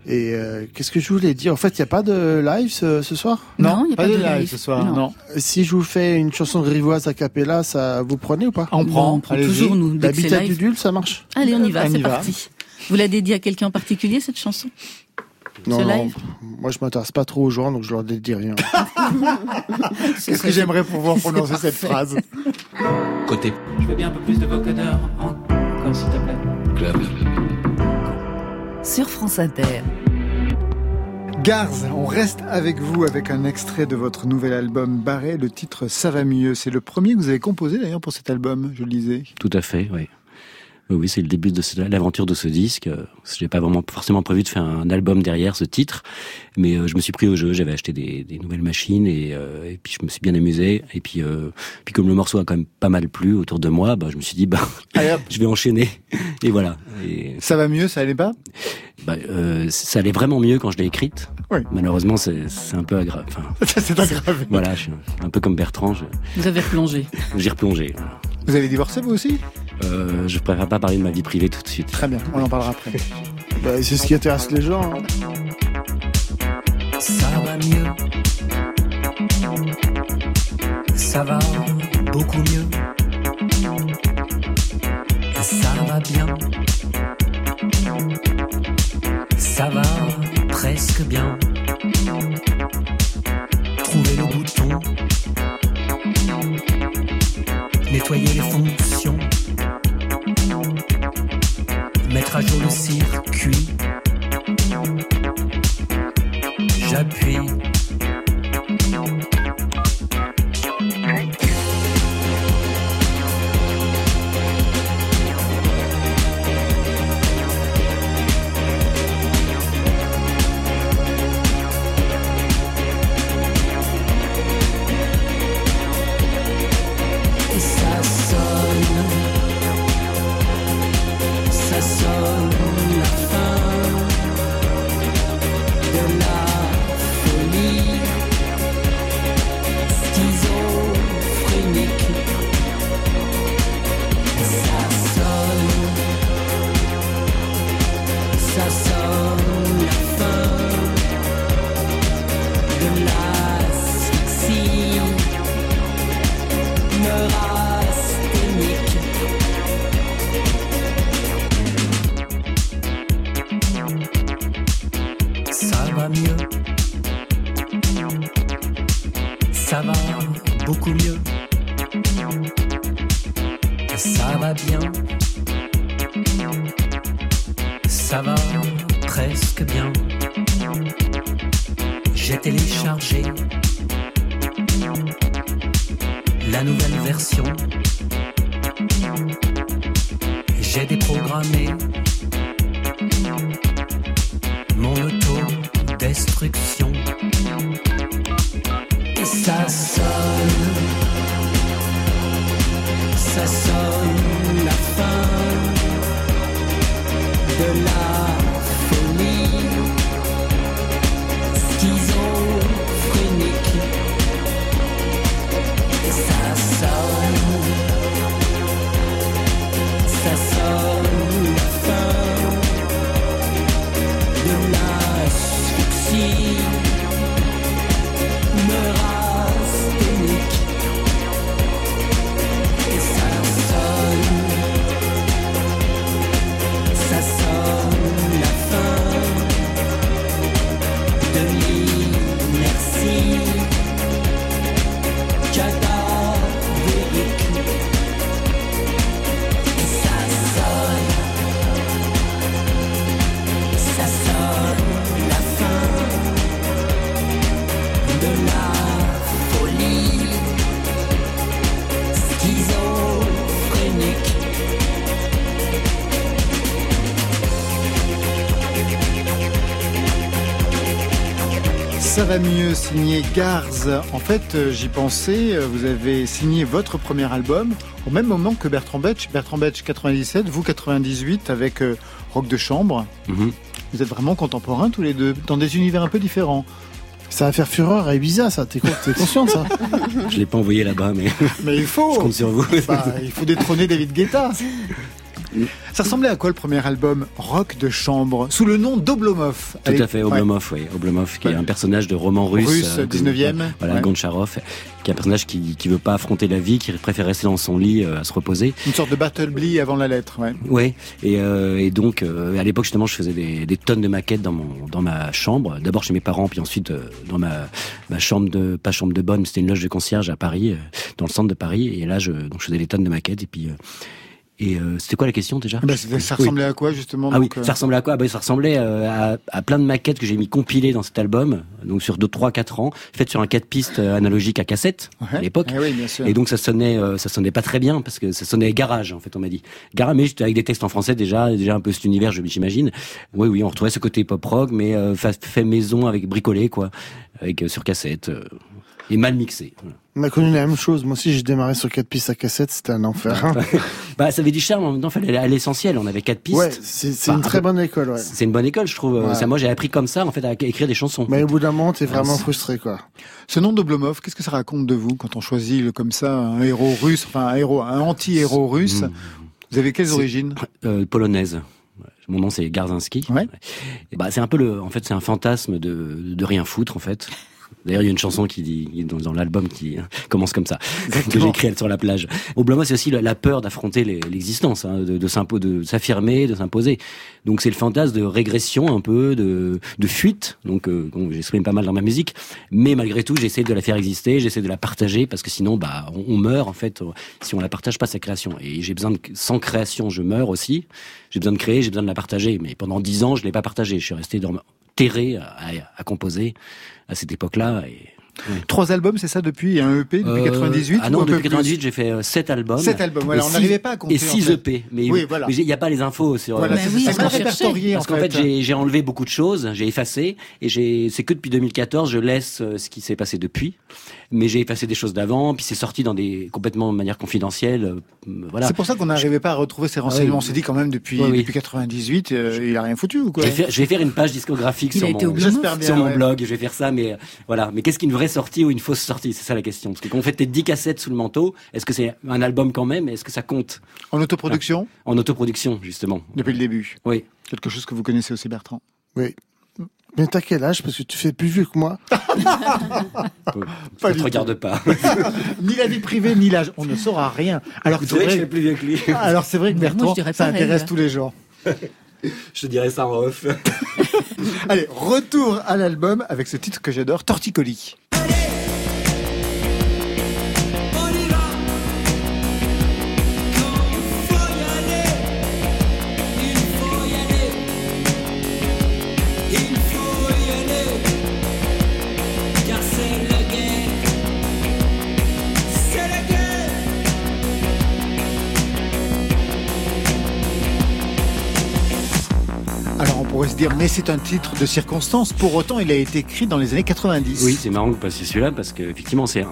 Et qu'est-ce que je voulais dire ? En fait, il n'y a pas de live ce soir ? Non, il n'y a pas de live ce soir. Non. Si je vous fais une chanson grivoise a cappella, ça vous prenez ou pas ? On prend toujours nous. L'habitat du Dule, ça marche ? Allez, on y va. Parti. Vous la dédiez à quelqu'un en particulier, cette chanson ? Non. Moi je m'intéresse pas trop aux gens, donc je leur dédie rien. Qu'est-ce que j'aimerais pouvoir prononcer cette phrase ? Côté. Je veux bien un peu plus de vocodeur, comme s'il te plaît. Club. Sur France Inter. Garz, on reste avec vous avec un extrait de votre nouvel album Barré, le titre Ça va mieux. C'est le premier que vous avez composé d'ailleurs pour cet album, je le lisais. Tout à fait, oui. Oui, c'est le début de l'aventure de ce disque. J'ai pas vraiment forcément prévu de faire un album derrière ce titre, mais je me suis pris au jeu. J'avais acheté des nouvelles machines et puis je me suis bien amusé. Et puis comme le morceau a quand même pas mal plu autour de moi, je me suis dit je vais enchaîner. Et voilà. Et... Ça va mieux, ça allait pas ? Ça allait vraiment mieux quand je l'ai écrite. Oui. Malheureusement, c'est un peu aggravé. C'est aggravé. Voilà, je suis un peu comme Bertrand. Vous avez replongé. J'ai replongé. Voilà. Vous avez divorcé vous aussi ? Je préfère pas parler de ma vie privée tout de suite. Très bien, on en parlera après. C'est ce qui intéresse les gens. Hein. Ça va mieux. Ça va beaucoup mieux. Ça va bien. Ça va presque bien. Trouver le bouton. Nettoyer les fonctions. Mettre à jour le circuit. J'appuie. Ça va bien, presque bien. j'ai téléchargé la nouvelle version. J'ai déprogrammé mon autodestruction. Et ça sonne la fin de la folie schizophrénique. Et ça sonne la fin de l'asphyxie neurasthénique. Et ça sonne la fin de l'inertie cadavérique. Et ça sonne la fin de la Ça va mieux, signé Garz. En fait, j'y pensais, vous avez signé votre premier album au même moment que Bertrand Betsch. Bertrand Betsch 97, vous 98 avec Rock de Chambre. Mm-hmm. Vous êtes vraiment contemporains tous les deux, dans des univers un peu différents. Ça va faire fureur à Ibiza, ça, t'es conscient de ça? Je ne l'ai pas envoyé là-bas, mais il faut. Je compte sur vous. Il faut détrôner David Guetta. Ça ressemblait à quoi le premier album Rock de Chambre, sous le nom d'Oblomov? Tout à fait, Oblomov, ouais. Oui. Oblomov, qui est un personnage de roman russe. 19e. Voilà, ouais. Goncharov, qui est un personnage qui veut pas affronter la vie, qui préfère rester dans son lit, à se reposer. Une sorte de battle blee avant la lettre, ouais. Ouais. Et donc, à l'époque, justement, je faisais des tonnes de maquettes dans ma chambre. D'abord chez mes parents, puis ensuite, dans ma chambre pas chambre de bonne, mais c'était une loge de concierge à Paris, dans le centre de Paris. Et là, je faisais des tonnes de maquettes, et puis, c'était quoi la question déjà? Ça ressemblait à quoi justement? Ah donc, oui, ça ressemblait à quoi? Ça ressemblait à plein de maquettes que j'ai mis compilées dans cet album, donc sur 3-4 ans, faites sur un 4 pistes analogique à cassette, ouais, à l'époque. Eh oui, bien sûr. Et donc ça sonnait pas très bien, parce que ça sonnait garage, en fait, on m'a dit. Garage, mais avec des textes en français déjà un peu cet univers, j'imagine. Oui, on retrouvait ce côté pop-rock, mais fait maison, avec bricolé, quoi, avec sur cassette. Et mal mixé. Voilà. On a connu la même chose. Moi aussi, j'ai démarré sur 4 pistes à cassette. C'était un enfer. Ça avait du charme. En même temps, il fallait aller à l'essentiel. On avait 4 pistes. Ouais, c'est une très bonne école. Ouais. C'est une bonne école, je trouve. Ouais. Ça, moi, j'ai appris comme ça, en fait, à écrire des chansons. Mais au bout d'un moment, t'es vraiment frustré, quoi. Ce nom d'Oblomov, qu'est-ce que ça raconte de vous quand on choisit comme ça un héros russe, un anti-héros russe? Vous avez quelles origines? Polonaise. Mon nom, c'est Garzinski. Ouais. Et c'est un peu en fait, c'est un fantasme de rien foutre, en fait. D'ailleurs, il y a une chanson qui dit dans l'album qui commence comme ça, que j'ai écrite sur la plage. Oblomov, c'est aussi la peur d'affronter l'existence, hein, de s'affirmer, de s'imposer. Donc c'est le fantasme de régression un peu, de fuite. Donc j'exprime pas mal dans ma musique, mais malgré tout, j'essaie de la faire exister, j'essaie de la partager, parce que sinon, on meurt en fait si on la partage pas, sa création. Et j'ai besoin sans création, je meurs aussi. J'ai besoin de créer, j'ai besoin de la partager. Mais pendant 10 ans, je l'ai pas partagée. Je suis resté terré à composer à cette époque-là. Et... oui. 3 albums, c'est ça, depuis un EP, depuis 98? Ah non, depuis 98, j'ai fait 7 albums. 7 albums, voilà, on n'arrivait pas à compter. Et 6 EP, mais oui, voilà. Il n'y a pas les infos sur... Voilà, c'est pas répertorié, parce qu'en fait, j'ai enlevé beaucoup de choses, j'ai effacé, et c'est que depuis 2014, je laisse ce qui s'est passé depuis, mais j'ai effacé des choses d'avant, puis c'est sorti complètement de manière confidentielle, voilà. C'est pour ça qu'on n'arrivait pas à retrouver ces renseignements, on s'est dit quand même, depuis 98, il n'a rien foutu, ou quoi? Je vais faire une page discographique sur mon blog, je vais faire ça, mais voilà. Mais qu'est-ce qui nous sortie ou une fausse sortie, c'est ça la question. Parce que quand on fait tes 10 cassettes sous le manteau, est-ce que c'est un album quand même? Est-ce que ça compte? En autoproduction? En autoproduction, justement. Depuis le début? Oui. Quelque chose que vous connaissez aussi, Bertrand? Oui. Mais t'as quel âge? Parce que tu fais plus vieux que moi. Je te regarde pas. Ni la vie privée, ni l'âge. On ne saura rien. Alors que je fais plus vieux que lui. Alors c'est vrai que Bertrand, ça intéresse tous les gens. Je te dirais ça en off. Allez, retour à l'album avec ce titre que j'adore, Torticolis. se dire mais c'est un titre de circonstance, pour autant il a été écrit dans les années 90. Oui, c'est marrant que vous passiez celui-là parce que effectivement c'est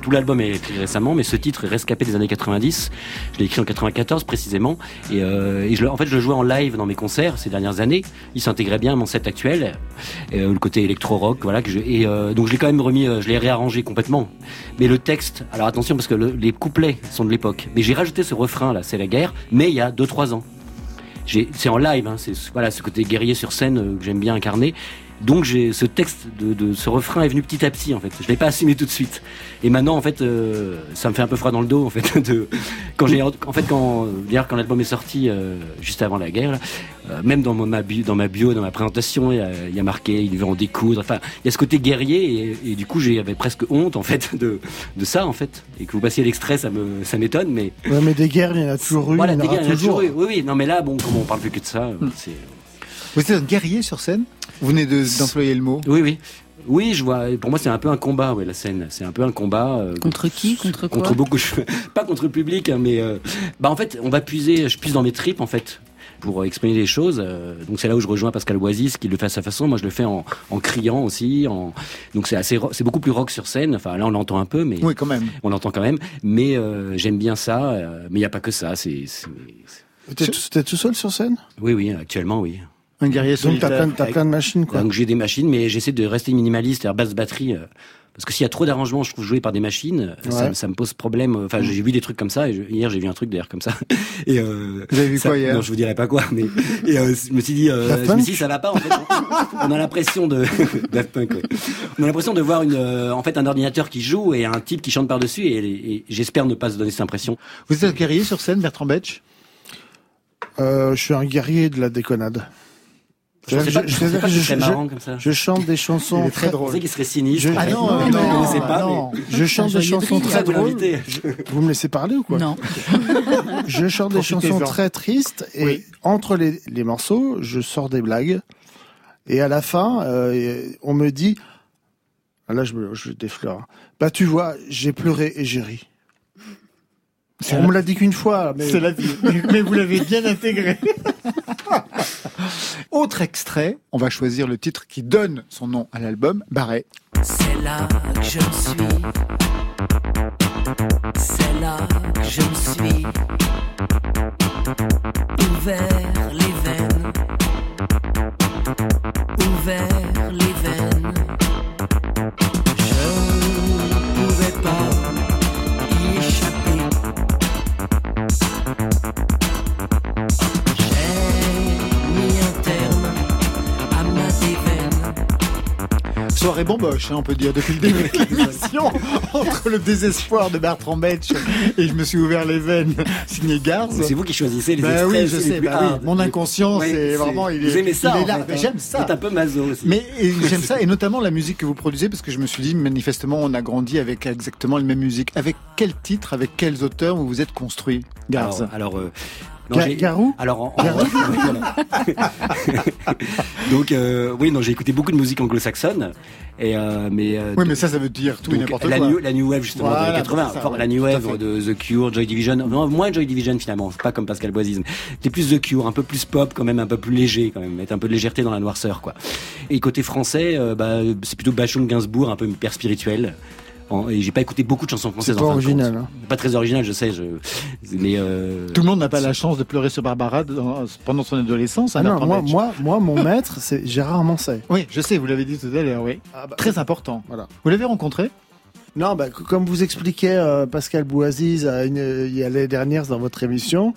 tout l'album est écrit récemment, mais ce titre est rescapé des années 90. Je l'ai écrit en 94 précisément et en fait je le jouais en live dans mes concerts ces dernières années. Il s'intégrait bien à mon set actuel, le côté électro-rock, voilà donc je l'ai quand même remis, je l'ai réarrangé complètement. Mais le texte, alors attention parce que les couplets sont de l'époque, mais j'ai rajouté ce refrain là, c'est la guerre, mais il y a 2-3 ans. C'est en live, hein, c'est voilà ce côté guerrier sur scène que j'aime bien incarner. Donc j'ai ce texte de ce refrain est venu petit à petit en fait. Je l'ai pas assimilé tout de suite. Et maintenant en fait ça me fait un peu froid dans le dos en fait quand l'album est sorti juste avant la guerre là, même dans ma bio, dans ma présentation, il y a marqué il veut en découdre. Enfin, il y a ce côté guerrier et du coup j'avais presque honte en fait de ça en fait. Et que vous passiez l'extrait, ça m'étonne mais ouais, mais des guerres, il y en a toujours eu. Voilà, des guerres, il y en a toujours eu. Oui, non mais là bon, comment on parle plus que de ça, c'est... Vous êtes un guerrier sur scène ? Vous venez d'employer le mot. Oui, je vois. Pour moi, c'est un peu un combat, la scène. C'est un peu un combat. Contre qui ? Contre quoi ? Contre beaucoup. Pas contre le public, hein, mais en fait, on va puiser. Je puise dans mes tripes, en fait, pour exprimer les choses. Donc c'est là où je rejoins Pascal Bouaziz qui le fait à sa façon. Moi, je le fais en criant aussi. Donc c'est beaucoup plus rock sur scène. Enfin là, on l'entend un peu, mais oui, quand même. On l'entend quand même. Mais j'aime bien ça. Mais il y a pas que ça. T'es tout seul sur scène ? Oui, actuellement, oui. Un guerrier solitaire. Donc t'as plein de machines, quoi. Donc j'ai des machines, mais j'essaie de rester minimaliste, c'est-à-dire basse batterie. Parce que s'il y a trop d'arrangements, je trouve joués par des machines, ouais. ça me pose problème. Enfin, j'ai vu des trucs comme ça. Et hier, j'ai vu un truc d'ailleurs comme ça. Et vous avez vu ça, quoi hier ? Non, je vous dirai pas quoi. Mais et je me suis dit, ça va pas. En fait, on a l'impression de Daft Punk. Ouais. On a l'impression de voir un ordinateur qui joue et un type qui chante par dessus. Et j'espère ne pas se donner cette impression. Vous êtes guerrier sur scène, Bertrand Betsch ? Je suis un guerrier de la déconnade. Je chante des chansons très drôles. Qui serait sinistre. Je chante des chansons très drôles. Vous me laissez parler ou quoi ? Non. Je chante des chansons très tristes et entre les morceaux, je sors des blagues et à la fin, on me dit, là je déflore. Bah tu vois, j'ai pleuré et j'ai ri. On me l'a dit qu'une fois, mais... C'est la vie. Mais vous l'avez bien intégré. Autre extrait, on va choisir le titre qui donne son nom à l'album, Barré. C'est là que je me suis. C'est là que je me suis. Ouvert les veines. Ouvert les veines. Je ne pouvais pas. Soirée bomboche, on peut dire, depuis le début de l'émission, entre le désespoir de Bertrand Betsch et je me suis ouvert les veines, signé Garz. C'est vous qui choisissez les extraits. Oui, je sais, mon inconscient, c'est vraiment... Vous aimez ça, en fait. J'aime ça. C'est un peu maso aussi. Mais j'aime ça, et notamment la musique que vous produisez, parce que je me suis dit, manifestement, on a grandi avec exactement la même musique. Avec quel titre, avec quels auteurs vous vous êtes construit, Garz ? Garou ? Donc j'ai écouté beaucoup de musique anglo-saxonne et mais ça veut dire tout et n'importe quoi. La new wave justement des 80, la new wave de The Cure, Joy Division, non, moins Joy Division finalement, c'est pas comme Pascal Bouaziz. C'était plus The Cure, un peu plus pop quand même, un peu plus léger quand même, mettre un peu de légèreté dans la noirceur quoi. Et côté français, c'est plutôt Bachung, Gainsbourg, un peu hyper spirituel. Et j'ai pas écouté beaucoup de chansons françaises. C'est pas original, hein. Pas très original, je sais. Mais tout le monde n'a pas la chance de pleurer sur Barbara pendant son adolescence. Ah non, moi, mon maître, c'est Gérard Manset. Oui, je sais. Vous l'avez dit tout à l'heure. Oui. Très important. Voilà. Vous l'avez rencontré ? Non, comme vous expliquiez Pascal Bouaziz il y a les dernières dans votre émission,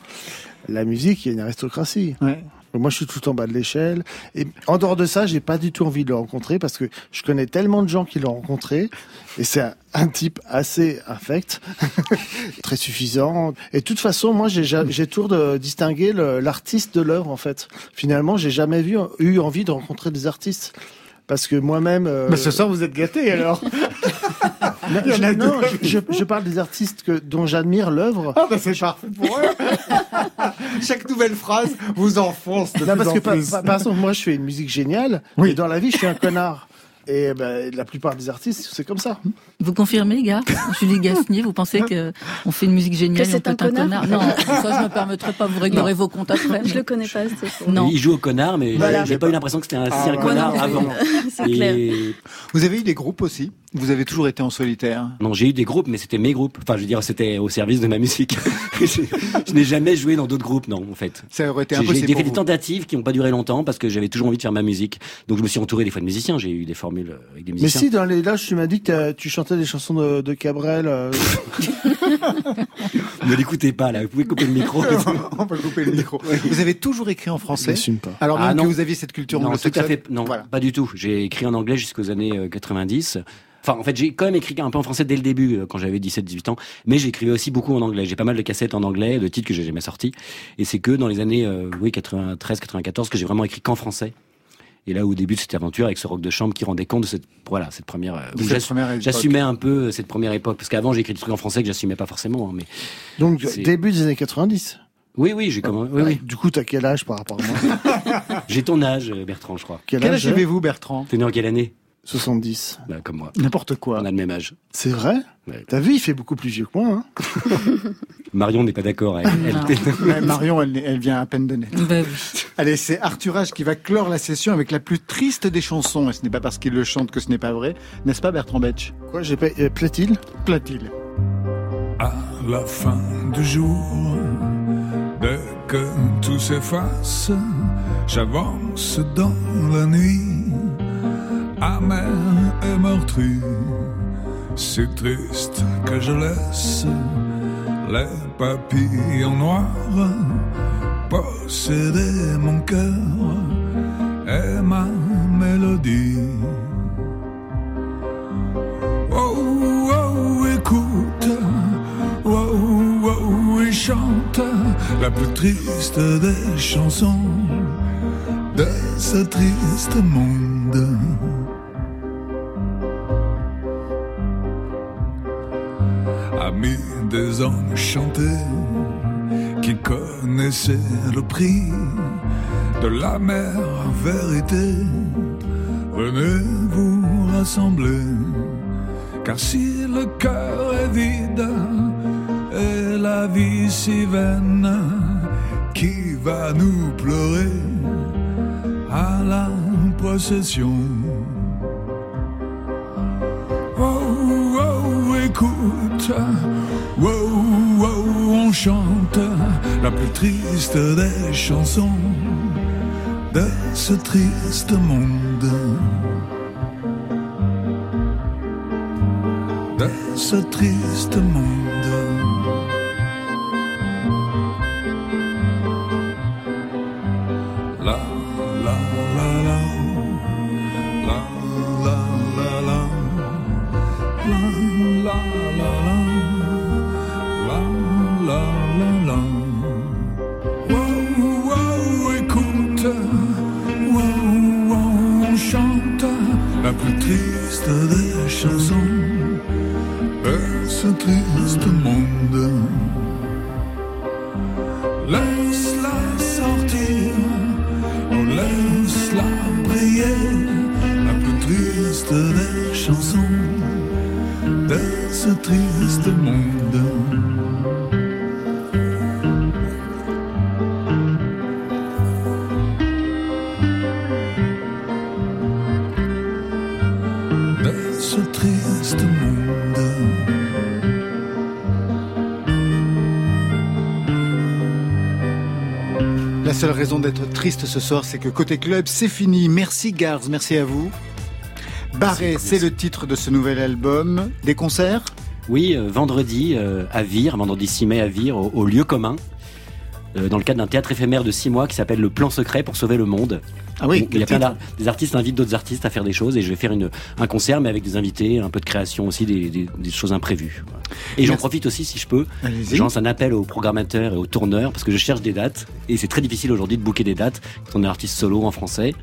la musique, il y a une aristocratie. Ouais. Moi, je suis tout en bas de l'échelle. Et en dehors de ça, j'ai pas du tout envie de le rencontrer parce que je connais tellement de gens qui l'ont rencontré. Et c'est un type assez infect, très suffisant. Et de toute façon, moi, j'ai tour de distinguer l'artiste de l'œuvre, en fait. Finalement, j'ai jamais eu envie de rencontrer des artistes. Parce que moi-même... ce soir, vous êtes gâtés, alors. Je parle des artistes dont j'admire l'œuvre. Ah c'est parfait pour eux. Chaque nouvelle phrase vous enfonce de plus en plus. Parce que moi, je fais une musique géniale, mais dans la vie, je suis un connard. Et ben, la plupart des artistes, c'est comme ça. Vous confirmez, gars, Julie Gasnier, vous pensez qu'on fait une musique géniale, on peut être un connard? Non, ça je ne me permettrai pas, vous réglerez vos comptes après. Je ne le connais pas, c'est ça. Non. Il joue au connard, mais voilà. J'ai pas eu l'impression que c'était un connard avant. C'est clair. Vous avez eu des groupes aussi? Vous avez toujours été en solitaire? Non, j'ai eu des groupes, mais c'était mes groupes. Enfin, je veux dire, c'était au service de ma musique. Je n'ai jamais joué dans d'autres groupes, non, en fait. Ça aurait été impossible. J'ai fait des tentatives qui n'ont pas duré longtemps parce que j'avais toujours envie de faire ma musique. Donc je me suis entouré des fois de musiciens, j'ai eu des formules avec des musiciens. Mais si, dans les lâches, tu m'as dit que tu chantais des chansons de Cabrel. Ne l'écoutez pas, là, vous pouvez couper le micro. On peut couper le micro. Vous avez toujours écrit en français? J'assume pas. Alors même que vous aviez cette culture anglo-saxonne? Non, tout à fait, non, voilà. Pas du tout. J'ai écrit en anglais jusqu'aux années 90. Enfin, en fait, j'ai quand même écrit un peu en français dès le début, quand j'avais 17-18 ans. Mais j'écrivais aussi beaucoup en anglais. J'ai pas mal de cassettes en anglais, de titres que j'ai jamais sortis. Et c'est que dans les années 93-94 que j'ai vraiment écrit qu'en français. Et là, au début de cette aventure, avec ce rock de chambre qui rendait compte de cette première... J'assumais un peu cette première époque. Parce qu'avant, j'écrivais des trucs en français que j'assumais pas forcément. Hein, mais donc, début des années 90? Oui, j'ai commencé. Oui. Du coup, t'as quel âge par rapport à moi? J'ai ton âge, Bertrand, je crois. Quel âge avez-vous, Bertrand? T'es né en quelle année? 70. Bah, comme moi. N'importe quoi. On a le même âge. C'est vrai? Ouais. T'as vu, il fait beaucoup plus vieux que moi, hein. Marion n'est pas d'accord. Marion, elle vient à peine de naître. Bah, oui. Allez, c'est Arthur H qui va clore la session avec la plus triste des chansons. Et ce n'est pas parce qu'il le chante que ce n'est pas vrai. N'est-ce pas, Bertrand Betsch? Quoi, j'ai pas... Plaît-il. À la fin du jour, dès que tout s'efface, j'avance dans la nuit. Amère et meurtrie, c'est triste que je laisse les papillons noirs posséder mon cœur et ma mélodie. Oh, oh, écoute, oh, oh, et chante la plus triste des chansons de ce triste monde. Amis des hommes chantés qui connaissaient le prix de la mère vérité, venez vous rassembler, car si le cœur est vide et la vie si vaine, qui va nous pleurer à la possession? Oh, oh, écoute, oh, oh, on chante la plus triste des chansons de ce triste monde, de ce triste monde. La, la, la, la, la, la, la, la, la, la, la, la, la, la, la. Wow, wow, écoute, wow, wow, on chante la plus triste des chansons de ce triste monde. Laisse-la sortir, laisse-la briller, la plus triste des chansons de ce triste monde. De ce triste monde. La seule raison d'être triste ce soir, c'est que Côté Club, c'est fini. Merci Garz, merci à vous. Barré, c'est le titre de ce nouvel album. Des concerts? Oui, vendredi 6 mai à Vire, au Lieu Commun, dans le cadre d'un théâtre éphémère de 6 mois qui s'appelle Le Plan Secret pour sauver le monde. Ah oui. Il y a plein des artistes invitent d'autres artistes à faire des choses et je vais faire un concert mais avec des invités, un peu de création aussi, des choses imprévues. Et merci. J'en profite aussi si je peux. Allez-y. Je lance un appel aux programmateurs et aux tourneurs parce que je cherche des dates et c'est très difficile aujourd'hui de booker des dates quand on est artiste solo en français.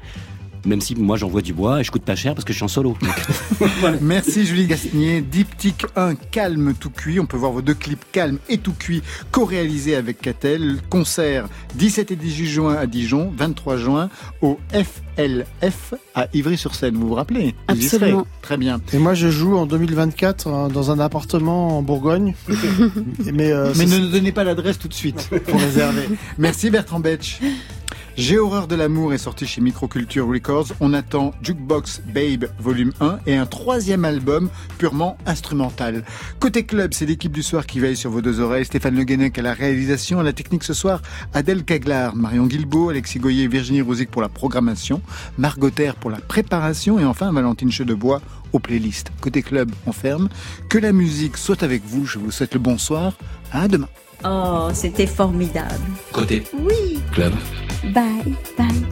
même si moi j'envoie du bois et je coûte pas cher parce que je suis en solo. Voilà. Merci Julie Gasnier. Diptyque 1, Calme, Tout Cuit. On peut voir vos deux clips Calme et Tout Cuit co-réalisés avec Catel. Concert 17 et 18 juin à Dijon, 23 juin au FLF à Ivry-sur-Seine. Vous vous rappelez ? Absolument. Très bien. Et moi je joue en 2024 dans un appartement en Bourgogne. Mais ne nous donnez pas l'adresse tout de suite pour réserver. Merci Bertrand Betsch. J'ai horreur de l'amour est sorti chez Microculture Records. On attend Jukebox Babe volume 1 et un troisième album purement instrumental. Côté Club, c'est l'équipe du soir qui veille sur vos deux oreilles. Stéphane Le Guenec à la réalisation, à la technique ce soir, Adèle Caglar, Marion Guilbaud, Alexis Goyer, Virginie Rouzic pour la programmation, Margot Terre pour la préparation et enfin Valentine Chedebois aux playlists. Côté Club, on ferme. Que la musique soit avec vous. Je vous souhaite le bonsoir. À demain. Oh, c'était formidable. Côté. Oui. Club. Bye. Bye.